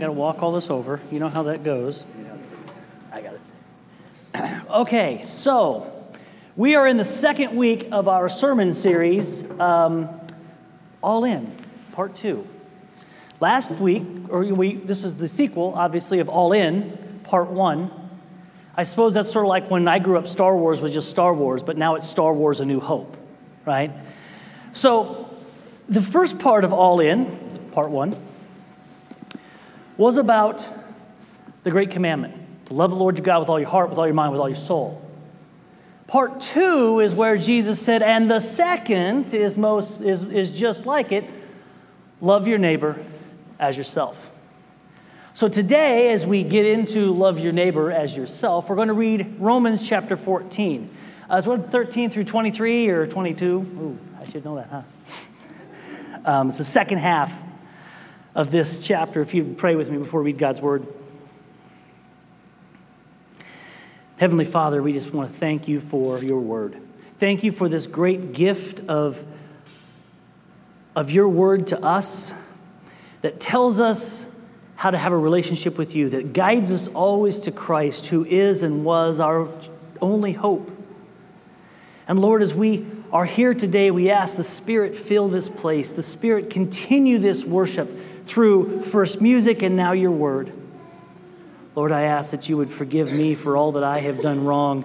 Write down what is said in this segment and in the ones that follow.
Gotta walk all this over. You know how that goes. I got it. Okay, so we are in the second week of our sermon series, All In, Part 2. Last week, this is the sequel, obviously, of All In, Part 1. I suppose that's sort of like when I grew up, Star Wars was just Star Wars, but now it's Star Wars A New Hope, right? So the first part of All In, Part 1, was about the great commandment, to love the Lord your God with all your heart, with all your mind, with all your soul. Part 2 is where Jesus said, and the second is just like it, love your neighbor as yourself. So today, as we get into love your neighbor as yourself, we're going to read Romans chapter 14. It's 13 through 23 or 22. Ooh, I should know that, huh? It's the second half of this chapter, if you'd pray with me before we read God's word. Heavenly Father, we just want to thank you for your word. Thank you for this great gift of your word to us that tells us how to have a relationship with you, that guides us always to Christ, who is and was our only hope. And Lord, as we are here today, we ask the Spirit fill this place, the Spirit continue this worship, through first music and now your word. Lord, I ask that you would forgive me for all that I have done wrong,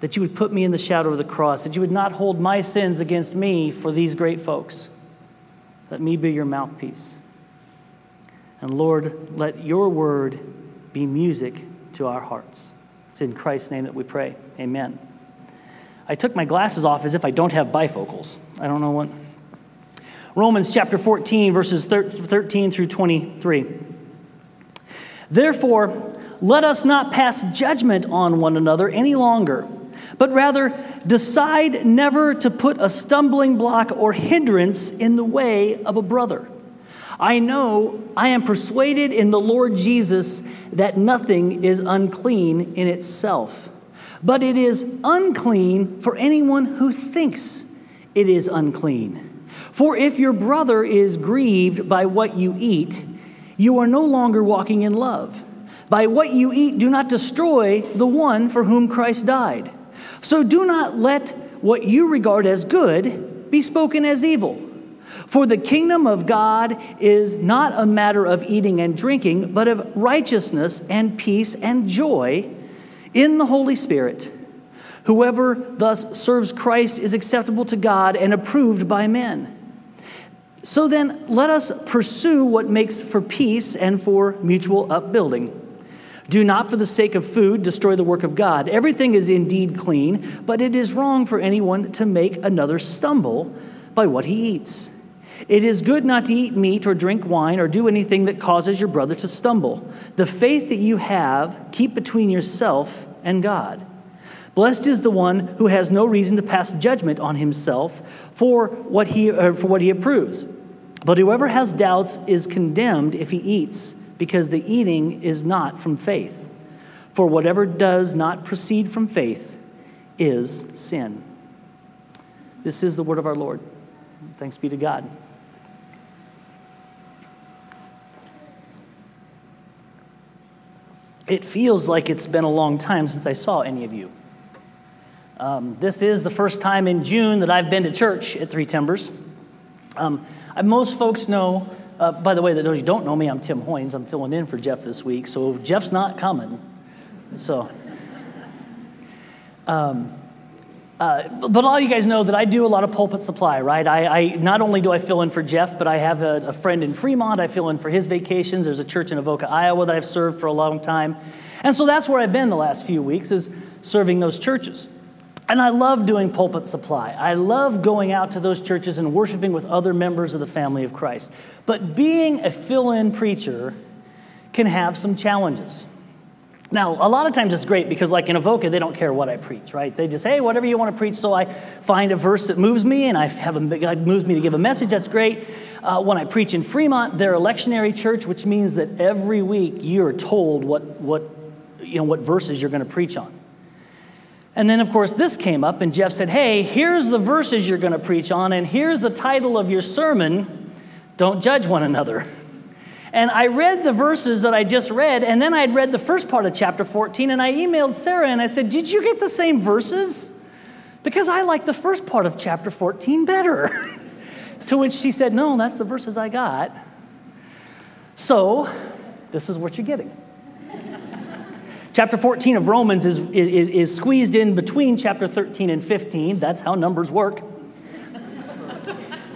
that you would put me in the shadow of the cross, that you would not hold my sins against me for these great folks. Let me be your mouthpiece. And Lord, let your word be music to our hearts. It's in Christ's name that we pray. Amen. I took my glasses off as if I don't have bifocals. I don't know what... Romans chapter 14, verses 13 through 23. Therefore, let us not pass judgment on one another any longer, but rather decide never to put a stumbling block or hindrance in the way of a brother. I am persuaded in the Lord Jesus that nothing is unclean in itself, but it is unclean for anyone who thinks it is unclean. For if your brother is grieved by what you eat, you are no longer walking in love. By what you eat, do not destroy the one for whom Christ died. So do not let what you regard as good be spoken as evil. For the kingdom of God is not a matter of eating and drinking, but of righteousness and peace and joy in the Holy Spirit. Whoever thus serves Christ is acceptable to God and approved by men. So then, let us pursue what makes for peace and for mutual upbuilding. Do not, for the sake of food, destroy the work of God. Everything is indeed clean, but it is wrong for anyone to make another stumble by what he eats. It is good not to eat meat or drink wine or do anything that causes your brother to stumble. The faith that you have, keep between yourself and God. Blessed is the one who has no reason to pass judgment on himself for what he approves. But whoever has doubts is condemned if he eats, because the eating is not from faith. For whatever does not proceed from faith is sin. This is the word of our Lord. Thanks be to God. It feels like it's been a long time since I saw any of you. This is the first time in June that I've been to church at Three Timbers. Most folks know, by the way, that those who don't know me, I'm Tim Hoynes. I'm filling in for Jeff this week, so Jeff's not coming. So, but a lot of you guys know that I do a lot of pulpit supply, right? I not only do I fill in for Jeff, but I have a friend in Fremont. I fill in for his vacations. There's a church in Avoca, Iowa that I've served for a long time. And so that's where I've been the last few weeks, is serving those churches. And I love doing pulpit supply. I love going out to those churches and worshiping with other members of the family of Christ. But being a fill-in preacher can have some challenges. Now, a lot of times it's great because, like in Avoca, they don't care what I preach, right? They just, hey, whatever you want to preach. So I find a verse that moves me, and God moves me to give a message. That's great. When I preach in Fremont, they're a lectionary church, which means that every week you're told what verses you're going to preach on. And then, of course, this came up, and Jeff said, hey, here's the verses you're going to preach on, and here's the title of your sermon, Don't Judge One Another. And I read the verses that I just read, and then I had read the first part of chapter 14, and I emailed Sarah, and I said, did you get the same verses? Because I like the first part of chapter 14 better. To which she said, no, that's the verses I got. So, this is what you're getting. Chapter 14 of Romans is squeezed in between chapter 13 and 15. That's how numbers work.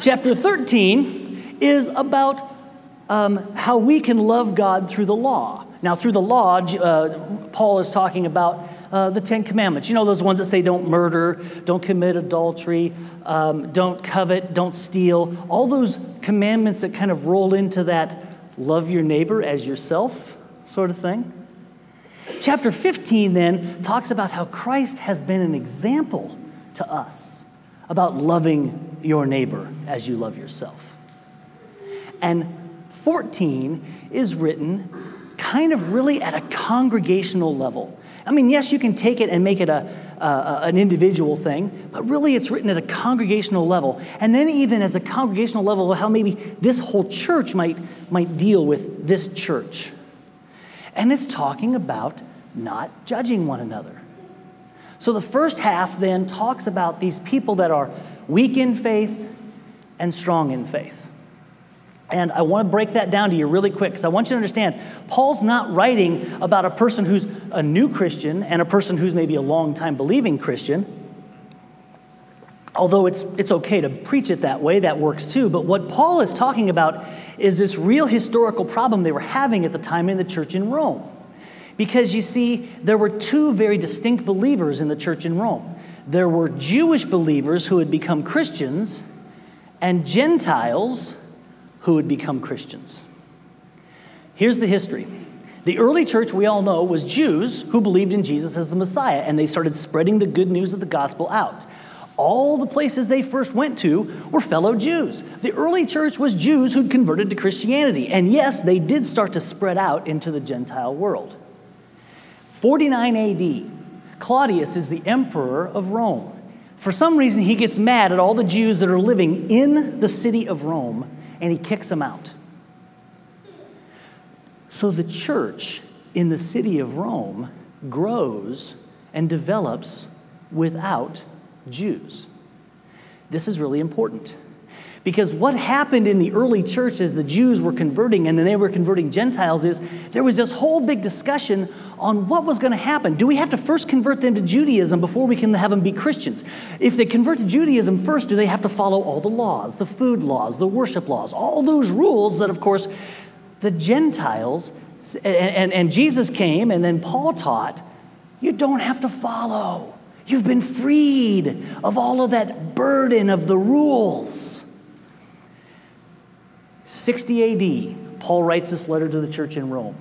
Chapter 13 is about how we can love God through the law. Now, through the law, Paul is talking about the Ten Commandments. You know those ones that say don't murder, don't commit adultery, don't covet, don't steal. All those commandments that kind of roll into that love your neighbor as yourself sort of thing. Chapter 15 then talks about how Christ has been an example to us about loving your neighbor as you love yourself. And 14 is written kind of really at a congregational level. I mean, yes, you can take it and make it an individual thing, but really it's written at a congregational level. And then even as a congregational level, how maybe this whole church might deal with this church. And it's talking about not judging one another. So the first half then talks about these people that are weak in faith and strong in faith. And I want to break that down to you really quick because I want you to understand Paul's not writing about a person who's a new Christian and a person who's maybe a long-time believing Christian. Although it's okay to preach it that way, that works too. But what Paul is talking about is this real historical problem they were having at the time in the church in Rome. Because you see, there were two very distinct believers in the church in Rome. There were Jewish believers who had become Christians and Gentiles who had become Christians. Here's the history. The early church, we all know, was Jews who believed in Jesus as the Messiah, and they started spreading the good news of the gospel out. All the places they first went to were fellow Jews. The early church was Jews who'd converted to Christianity. And yes, they did start to spread out into the Gentile world. 49 AD, Claudius is the emperor of Rome. For some reason, he gets mad at all the Jews that are living in the city of Rome, and he kicks them out. So the church in the city of Rome grows and develops without Jews. This is really important because what happened in the early church as the Jews were converting and then they were converting Gentiles is there was this whole big discussion on what was going to happen. Do we have to first convert them to Judaism before we can have them be Christians? If they convert to Judaism first, do they have to follow all the laws, the food laws, the worship laws, all those rules that, of course, the Gentiles and Jesus came and then Paul taught, you don't have to follow. You've been freed of all of that burden of the rules. 60 AD, Paul writes this letter to the church in Rome.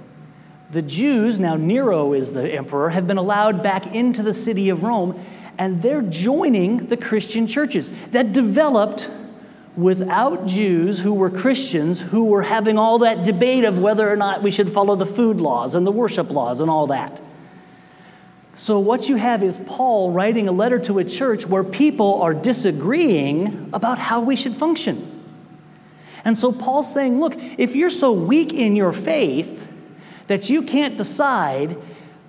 The Jews, now Nero is the emperor, have been allowed back into the city of Rome, and they're joining the Christian churches that developed without Jews who were Christians who were having all that debate of whether or not we should follow the food laws and the worship laws and all that. So what you have is Paul writing a letter to a church where people are disagreeing about how we should function. And so Paul's saying, look, if you're so weak in your faith that you can't decide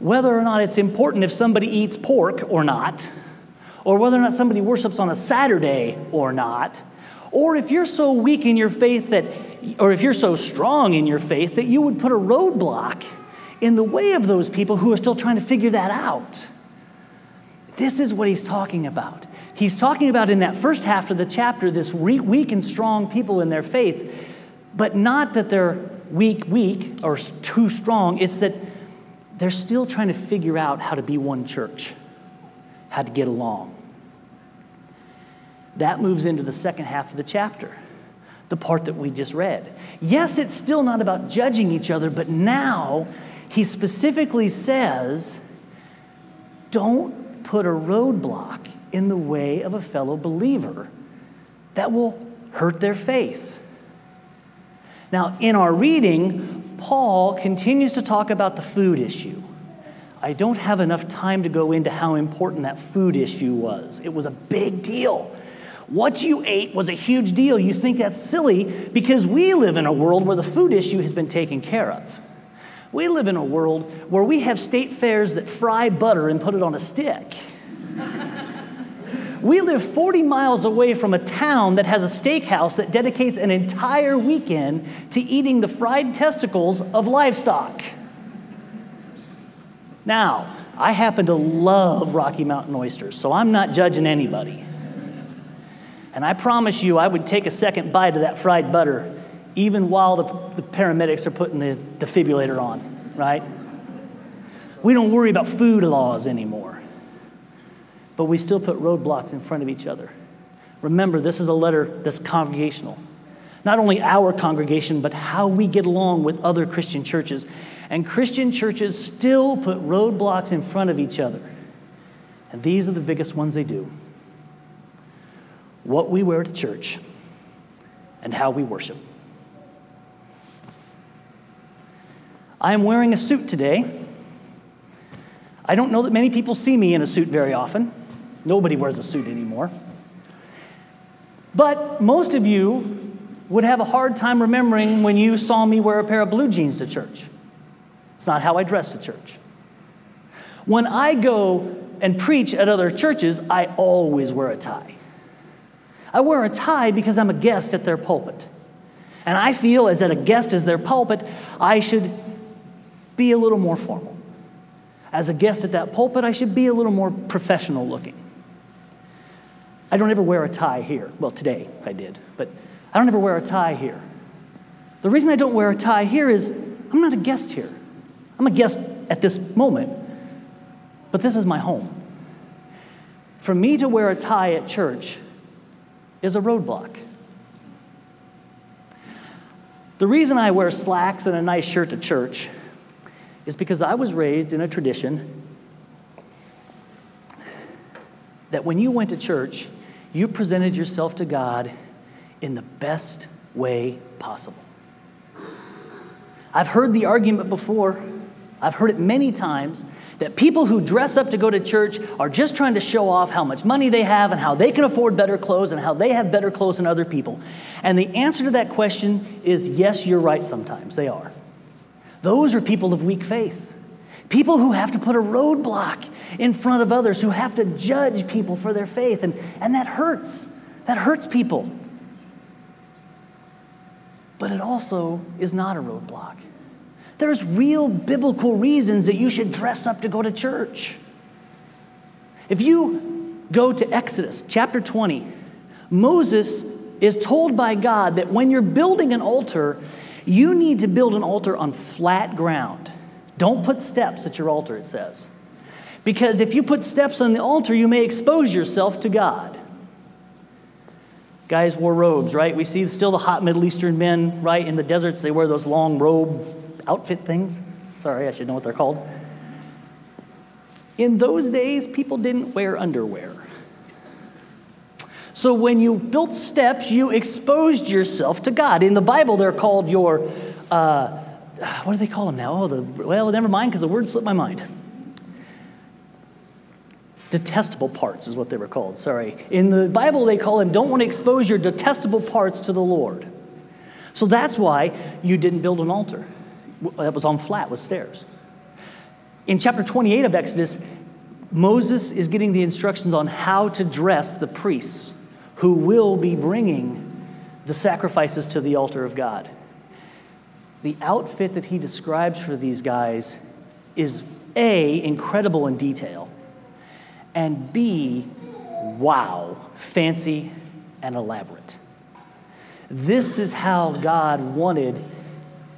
whether or not it's important if somebody eats pork or not, or whether or not somebody worships on a Saturday or not, or if you're so weak in your faith that, or if you're so strong in your faith that you would put a roadblock in the way of those people who are still trying to figure that out. This is what he's talking about. He's talking about in that first half of the chapter, this weak and strong people in their faith, but not that they're weak, or too strong. It's that they're still trying to figure out how to be one church, how to get along. That moves into the second half of the chapter, the part that we just read. Yes, it's still not about judging each other, but now he specifically says, don't put a roadblock in the way of a fellow believer that will hurt their faith. Now, in our reading, Paul continues to talk about the food issue. I don't have enough time to go into how important that food issue was. It was a big deal. What you ate was a huge deal. You think that's silly because we live in a world where the food issue has been taken care of. We live in a world where we have state fairs that fry butter and put it on a stick. We live 40 miles away from a town that has a steakhouse that dedicates an entire weekend to eating the fried testicles of livestock. Now, I happen to love Rocky Mountain oysters, so I'm not judging anybody. And I promise you I would take a second bite of that fried butter even while the paramedics are putting the defibrillator on, right? We don't worry about food laws anymore. But we still put roadblocks in front of each other. Remember, this is a letter that's congregational. Not only our congregation, but how we get along with other Christian churches. And Christian churches still put roadblocks in front of each other. And these are the biggest ones they do. What we wear to church and how we worship. I am wearing a suit today. I don't know that many people see me in a suit very often. Nobody wears a suit anymore. But most of you would have a hard time remembering when you saw me wear a pair of blue jeans to church. It's not how I dress to church. When I go and preach at other churches, I always wear a tie. I wear a tie because I'm a guest at their pulpit. And I feel as a guest as their pulpit, I should be a little more formal. As a guest at that pulpit, I should be a little more professional looking. I don't ever wear a tie here. Well, today I did, but I don't ever wear a tie here. The reason I don't wear a tie here is I'm not a guest here. I'm a guest at this moment, but this is my home. For me to wear a tie at church is a roadblock. The reason I wear slacks and a nice shirt to church is because I was raised in a tradition that when you went to church, you presented yourself to God in the best way possible. I've heard the argument before, I've heard it many times, that people who dress up to go to church are just trying to show off how much money they have and how they can afford better clothes and how they have better clothes than other people. And the answer to that question is, yes, you're right sometimes, they are. Those are people of weak faith. People who have to put a roadblock in front of others, who have to judge people for their faith. And that hurts. That hurts people. But it also is not a roadblock. There's real biblical reasons that you should dress up to go to church. If you go to Exodus chapter 20, Moses is told by God that when you're building an altar, you need to build an altar on flat ground. Don't put steps at your altar, it says. Because if you put steps on the altar, you may expose yourself to God. Guys wore robes, right? We see still the hot Middle Eastern men, right? In the deserts, they wear those long robe outfit things. Sorry, I should know what they're called. In those days, people didn't wear underwear. So when you built steps, you exposed yourself to God. In the Bible, they're called your, what do they call them now? Well, never mind, because the word slipped my mind. Detestable parts is what they were called, sorry. In the Bible, they call them, don't want to expose your detestable parts to the Lord. So that's why you didn't build an altar that was on flat with stairs. In chapter 28 of Exodus, Moses is getting the instructions on how to dress the priests who will be bringing the sacrifices to the altar of God. The outfit that he describes for these guys is A, incredible in detail, and B, wow, fancy and elaborate. This is how God wanted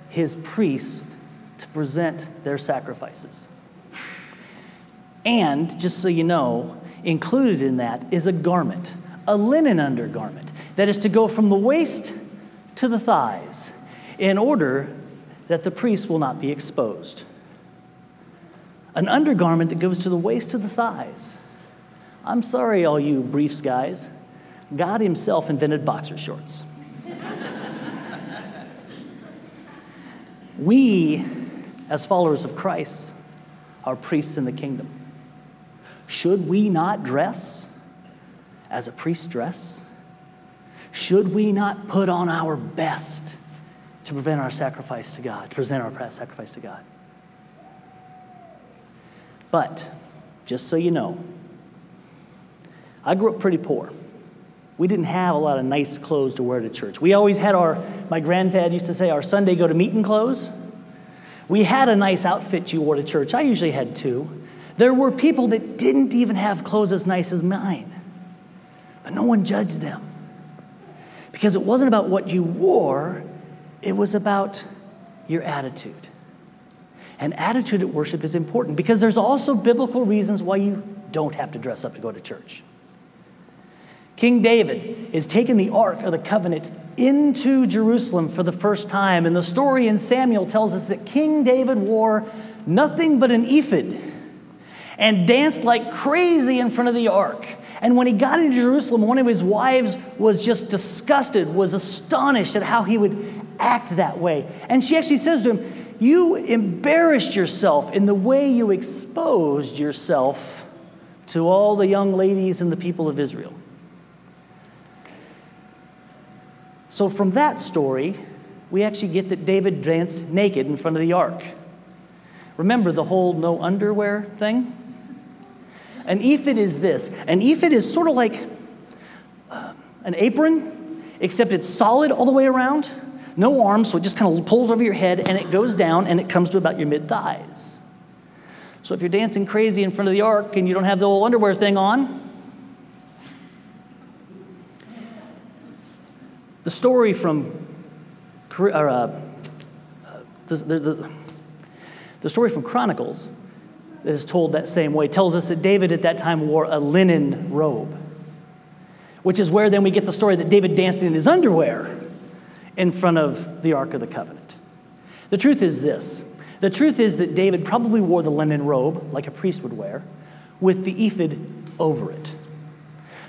his priests to present their sacrifices. And, just so you know, included in that is a garment, a linen undergarment, that is to go from the waist to the thighs in order that the priest will not be exposed. An undergarment that goes to the waist to the thighs. I'm sorry, all you briefs guys. God himself invented boxer shorts. We, as followers of Christ, are priests in the kingdom. Should we not dress as a priest dress? Should we not put on our best to present our sacrifice to God? But, just so you know, I grew up pretty poor. We didn't have a lot of nice clothes to wear to church. We always had my granddad used to say, our Sunday go-to-meeting clothes. We had a nice outfit you wore to church. I usually had two. There were people that didn't even have clothes as nice as mine. But no one judged them. Because it wasn't about what you wore, it was about your attitude. And attitude at worship is important because there's also biblical reasons why you don't have to dress up to go to church. King David is taking the Ark of the Covenant into Jerusalem for the first time, and the story in Samuel tells us that King David wore nothing but an ephod and danced like crazy in front of the Ark. And when he got into Jerusalem, one of his wives was just disgusted, was astonished at how he would act that way. And she actually says to him, "You embarrassed yourself in the way you exposed yourself to all the young ladies and the people of Israel." So from that story, we actually get that David danced naked in front of the ark. Remember the whole no underwear thing? An ephod is this. An ephod is sort of like an apron, except it's solid all the way around. No arms, so it just kind of pulls over your head, and it goes down, and it comes to about your mid-thighs. So if you're dancing crazy in front of the ark and you don't have the old underwear thing on, the story from Chronicles that is told that same way tells us that David at that time wore a linen robe, which is where then we get the story that David danced in his underwear in front of the Ark of the Covenant. The truth is this. The truth is that David probably wore the linen robe, like a priest would wear, with the ephod over it.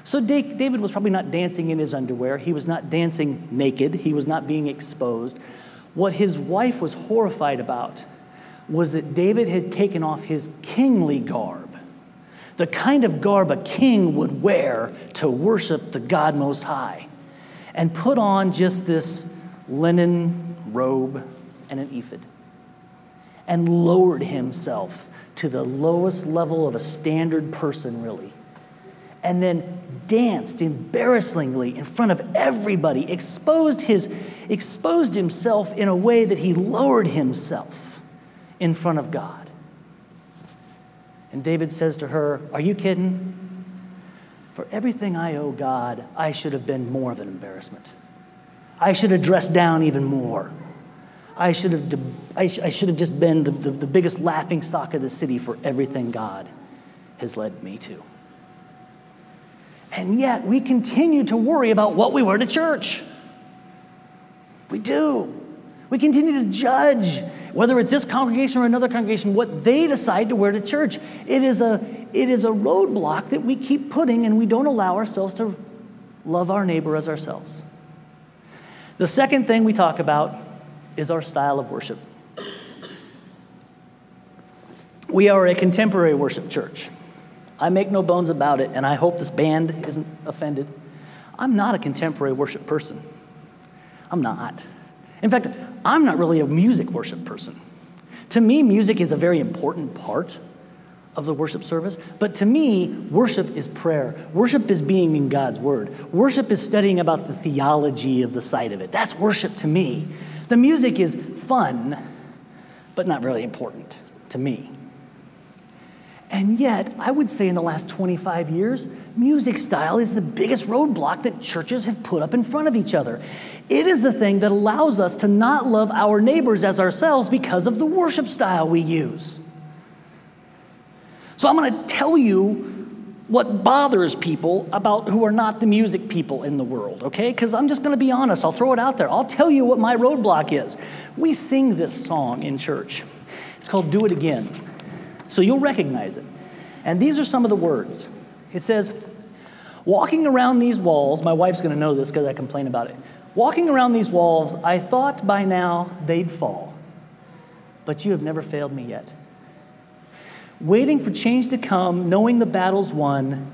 So David was probably not dancing in his underwear. He was not dancing naked. He was not being exposed. What his wife was horrified about was that David had taken off his kingly garb, the kind of garb a king would wear to worship the God Most High, and put on just this linen robe and an ephod, and lowered himself to the lowest level of a standard person, really, and then danced embarrassingly in front of everybody, exposed himself in a way that he lowered himself in front of God. And David says to her, "Are you kidding? For everything I owe God, I should have been more of an embarrassment. I should have dressed down even more. I should have just been the biggest laughingstock of the city for everything God has led me to." And yet, we continue to worry about what we wear to church. We do. We continue to judge, whether it's this congregation or another congregation, what they decide to wear to church. It is a roadblock that we keep putting, and we don't allow ourselves to love our neighbor as ourselves. The second thing we talk about is our style of worship. We are a contemporary worship church. I make no bones about it, and I hope this band isn't offended. I'm not a contemporary worship person. I'm not. In fact, I'm not really a music worship person. To me, music is a very important part of the worship service, but to me, worship is prayer. Worship is being in God's Word. Worship is studying about the theology of the side of it. That's worship to me. The music is fun, but not really important to me. And yet, I would say in the last 25 years, music style is the biggest roadblock that churches have put up in front of each other. It is the thing that allows us to not love our neighbors as ourselves because of the worship style we use. So I'm going to tell you what bothers people about who are not the music people in the world, okay? Because I'm just going to be honest. I'll throw it out there. I'll tell you what my roadblock is. We sing this song in church. It's called "Do It Again." So you'll recognize it. And these are some of the words. It says, "Walking around these walls," my wife's going to know this because I complain about it. "Walking around these walls, I thought by now they'd fall. But you have never failed me yet. Waiting for change to come, knowing the battle's won,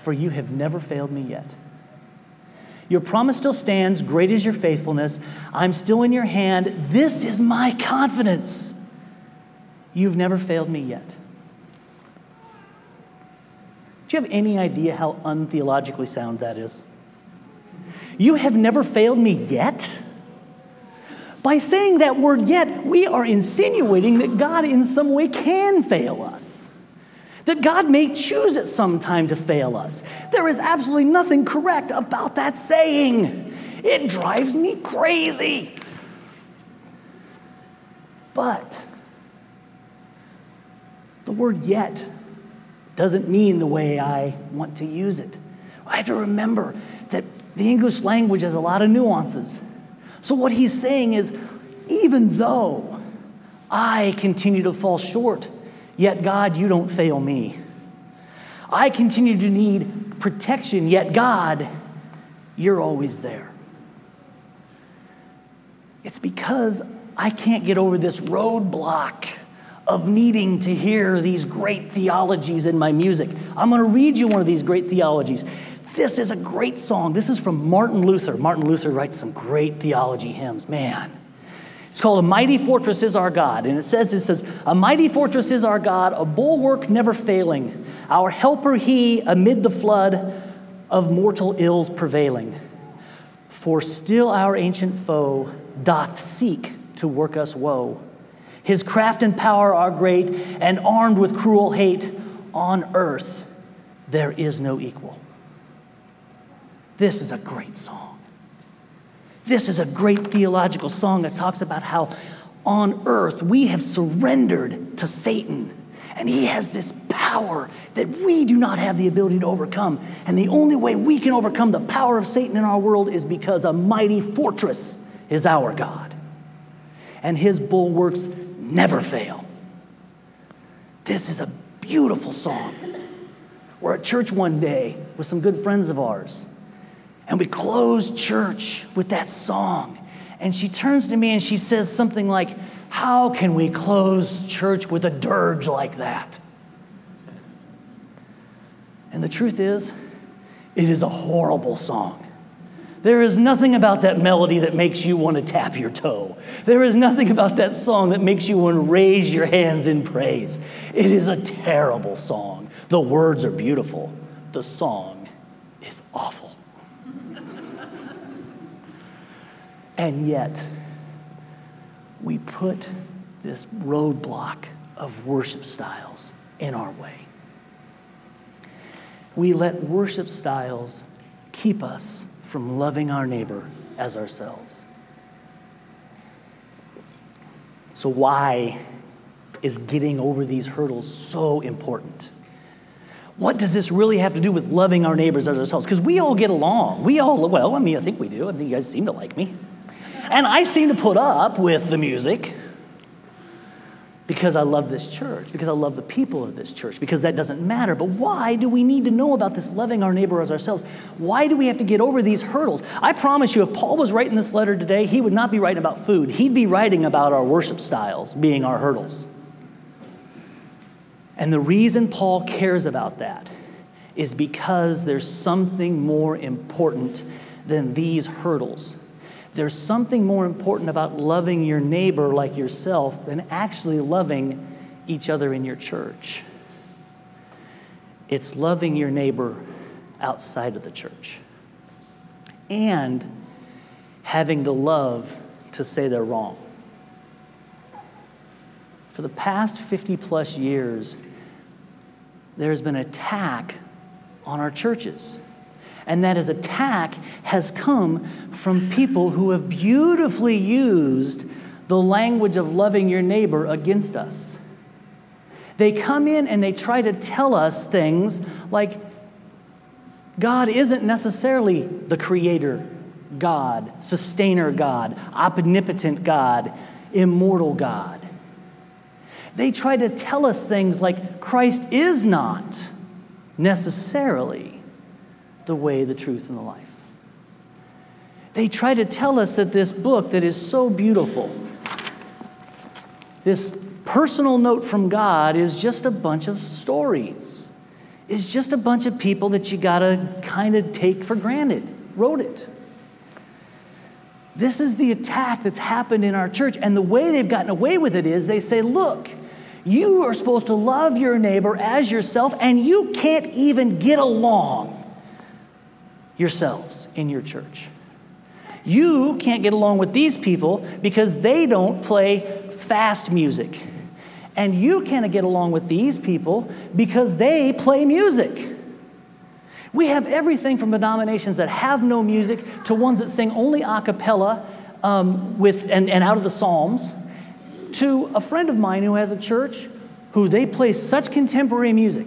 for you have never failed me yet. Your promise still stands. Great is your faithfulness. I'm still in your hand. This is my confidence. You've never failed me yet. Do you have any idea how untheologically sound that is? You have never failed me yet? By saying that word yet, we are insinuating that God in some way can fail us, that God may choose at some time to fail us. There is absolutely nothing correct about that saying. It drives me crazy. But the word yet doesn't mean the way I want to use it. I have to remember that the English language has a lot of nuances. So what he's saying is, even though I continue to fall short, yet God, you don't fail me. I continue to need protection, yet God, you're always there. It's because I can't get over this roadblock of needing to hear these great theologies in my music. I'm going to read you one of these great theologies. This is a great song. This is from Martin Luther. Martin Luther writes some great theology hymns. Man. It's called A Mighty Fortress Is Our God. And it says, a mighty fortress is our God, a bulwark never failing, our helper he amid the flood of mortal ills prevailing. For still our ancient foe doth seek to work us woe. His craft and power are great, and armed with cruel hate, on earth there is no equal. This is a great song. This is a great theological song that talks about how on earth we have surrendered to Satan, and he has this power that we do not have the ability to overcome. And the only way we can overcome the power of Satan in our world is because a mighty fortress is our God, and his bulwarks never fail. This is a beautiful song. We're at church one day with some good friends of ours, and we close church with that song. And she turns to me and she says something like, how can we close church with a dirge like that? And the truth is, it is a horrible song. There is nothing about that melody that makes you want to tap your toe. There is nothing about that song that makes you want to raise your hands in praise. It is a terrible song. The words are beautiful. The song is awful. And yet, we put this roadblock of worship styles in our way. We let worship styles keep us from loving our neighbor as ourselves. So why is getting over these hurdles so important? What does this really have to do with loving our neighbors as ourselves? Because we all get along. I think we do. I think you guys seem to like me. And I seem to put up with the music because I love this church, because I love the people of this church, because that doesn't matter. But why do we need to know about this loving our neighbor as ourselves? Why do we have to get over these hurdles? I promise you, if Paul was writing this letter today, he would not be writing about food. He'd be writing about our worship styles being our hurdles. And the reason Paul cares about that is because there's something more important than these hurdles. There's something more important about loving your neighbor like yourself than actually loving each other in your church. It's loving your neighbor outside of the church and having the love to say they're wrong. For the past 50 plus years, there has been an attack on our churches. And that attack has come from people who have beautifully used the language of loving your neighbor against us. They come in and they try to tell us things like, God isn't necessarily the creator God, sustainer God, omnipotent God, immortal God. They try to tell us things like, Christ is not necessarily the way, the truth, and the life. They try to tell us that this book that is so beautiful, this personal note from God, is just a bunch of stories. It's just a bunch of people that you gotta kind of take for granted wrote it. This is the attack that's happened in our church. And the way they've gotten away with it is they say, look, you are supposed to love your neighbor as yourself, and you can't even get along yourselves in your church. You can't get along with these people because they don't play fast music. And you can't get along with these people because they play music. We have everything from denominations that have no music to ones that sing only a cappella and out of the Psalms, to a friend of mine who has a church who they play such contemporary music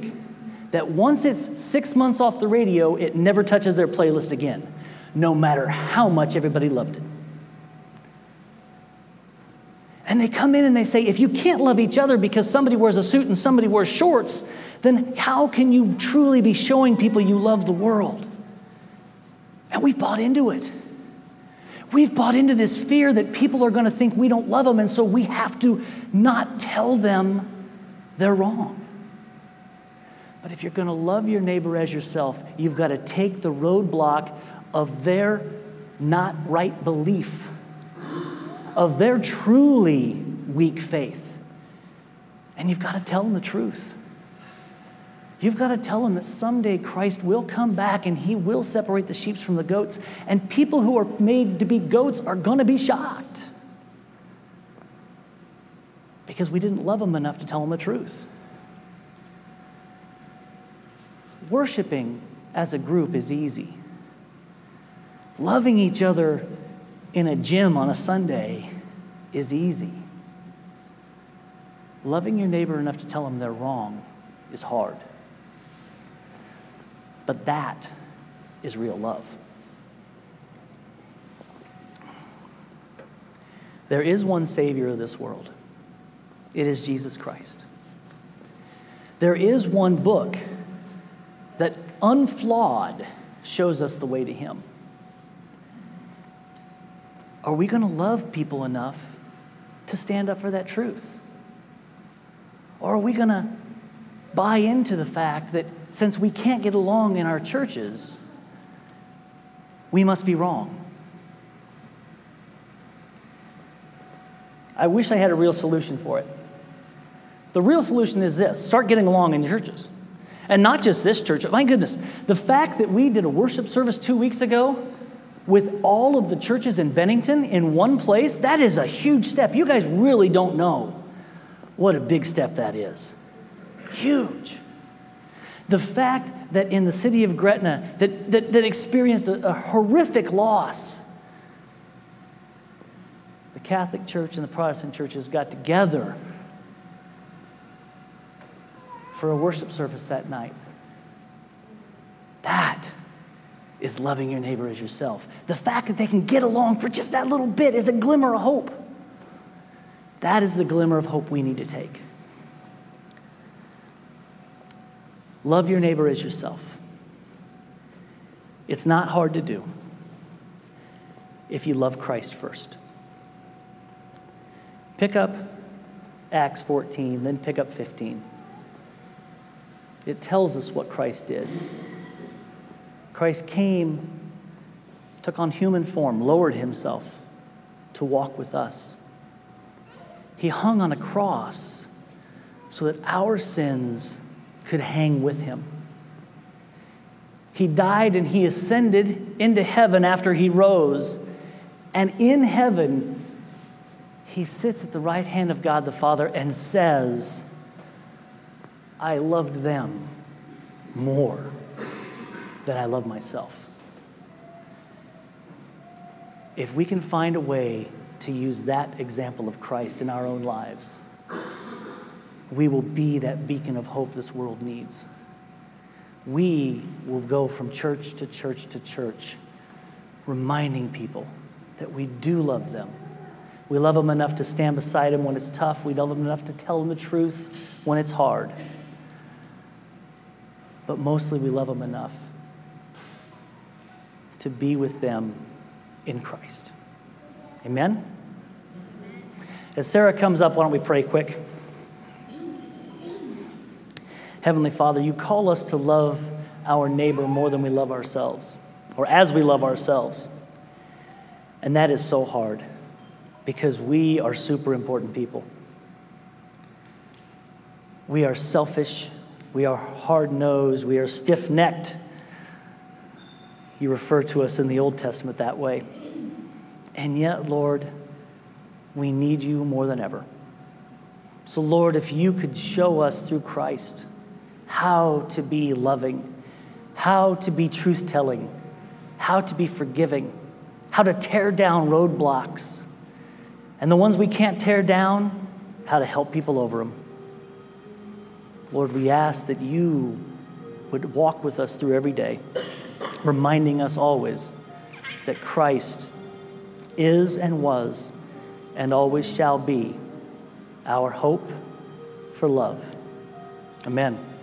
that once it's 6 months off the radio, it never touches their playlist again, no matter how much everybody loved it. And they come in and they say, if you can't love each other because somebody wears a suit and somebody wears shorts, then how can you truly be showing people you love the world? And we've bought into it. We've bought into this fear that people are going to think we don't love them, and so we have to not tell them they're wrong. But if you're going to love your neighbor as yourself, you've got to take the roadblock of their not right belief, of their truly weak faith. And you've got to tell them the truth. You've got to tell them that someday Christ will come back and he will separate the sheep from the goats, and people who are made to be goats are going to be shocked because we didn't love them enough to tell them the truth. Worshiping as a group is easy. Loving each other in a gym on a Sunday is easy. Loving your neighbor enough to tell them they're wrong is hard. But that is real love. There is one Savior of this world. It is Jesus Christ. There is one book that unflawed shows us the way to him. Are we going to love people enough to stand up for that truth? Or are we going to buy into the fact that since we can't get along in our churches, we must be wrong? I wish I had a real solution for it. The real solution is this: start getting along in your churches. And not just this church. My goodness, the fact that we did a worship service 2 weeks ago with all of the churches in Bennington in one place, that is a huge step. You guys really don't know what a big step that is. Huge. The fact that in the city of Gretna, that experienced a horrific loss, the Catholic Church and the Protestant churches got together for a worship service that night. That is loving your neighbor as yourself. The fact that they can get along for just that little bit is a glimmer of hope. That is the glimmer of hope we need to take. Love your neighbor as yourself. It's not hard to do if you love Christ first. Pick up Acts 14, then pick up 15. It tells us what Christ did. Christ came, took on human form, lowered himself to walk with us. He hung on a cross so that our sins could hang with him. He died and he ascended into heaven after he rose. And in heaven, he sits at the right hand of God the Father and says, I loved them more that I love myself. If we can find a way to use that example of Christ in our own lives, we will be that beacon of hope this world needs. We will go from church to church to church, reminding people that we do love them. We love them enough to stand beside them when it's tough. We love them enough to tell them the truth when it's hard. But mostly we love them enough to be with them in Christ. Amen? As Sarah comes up, why don't we pray quick? Heavenly Father, you call us to love our neighbor more than we love ourselves, or as we love ourselves. And that is so hard because we are super important people. We are selfish. We are hard-nosed. We are stiff-necked. You refer to us in the Old Testament that way. And yet, Lord, we need you more than ever. So, Lord, if you could show us through Christ how to be loving, how to be truth-telling, how to be forgiving, how to tear down roadblocks, and the ones we can't tear down, how to help people over them. Lord, we ask that you would walk with us through every day, reminding us always that Christ is and was and always shall be our hope for love. Amen.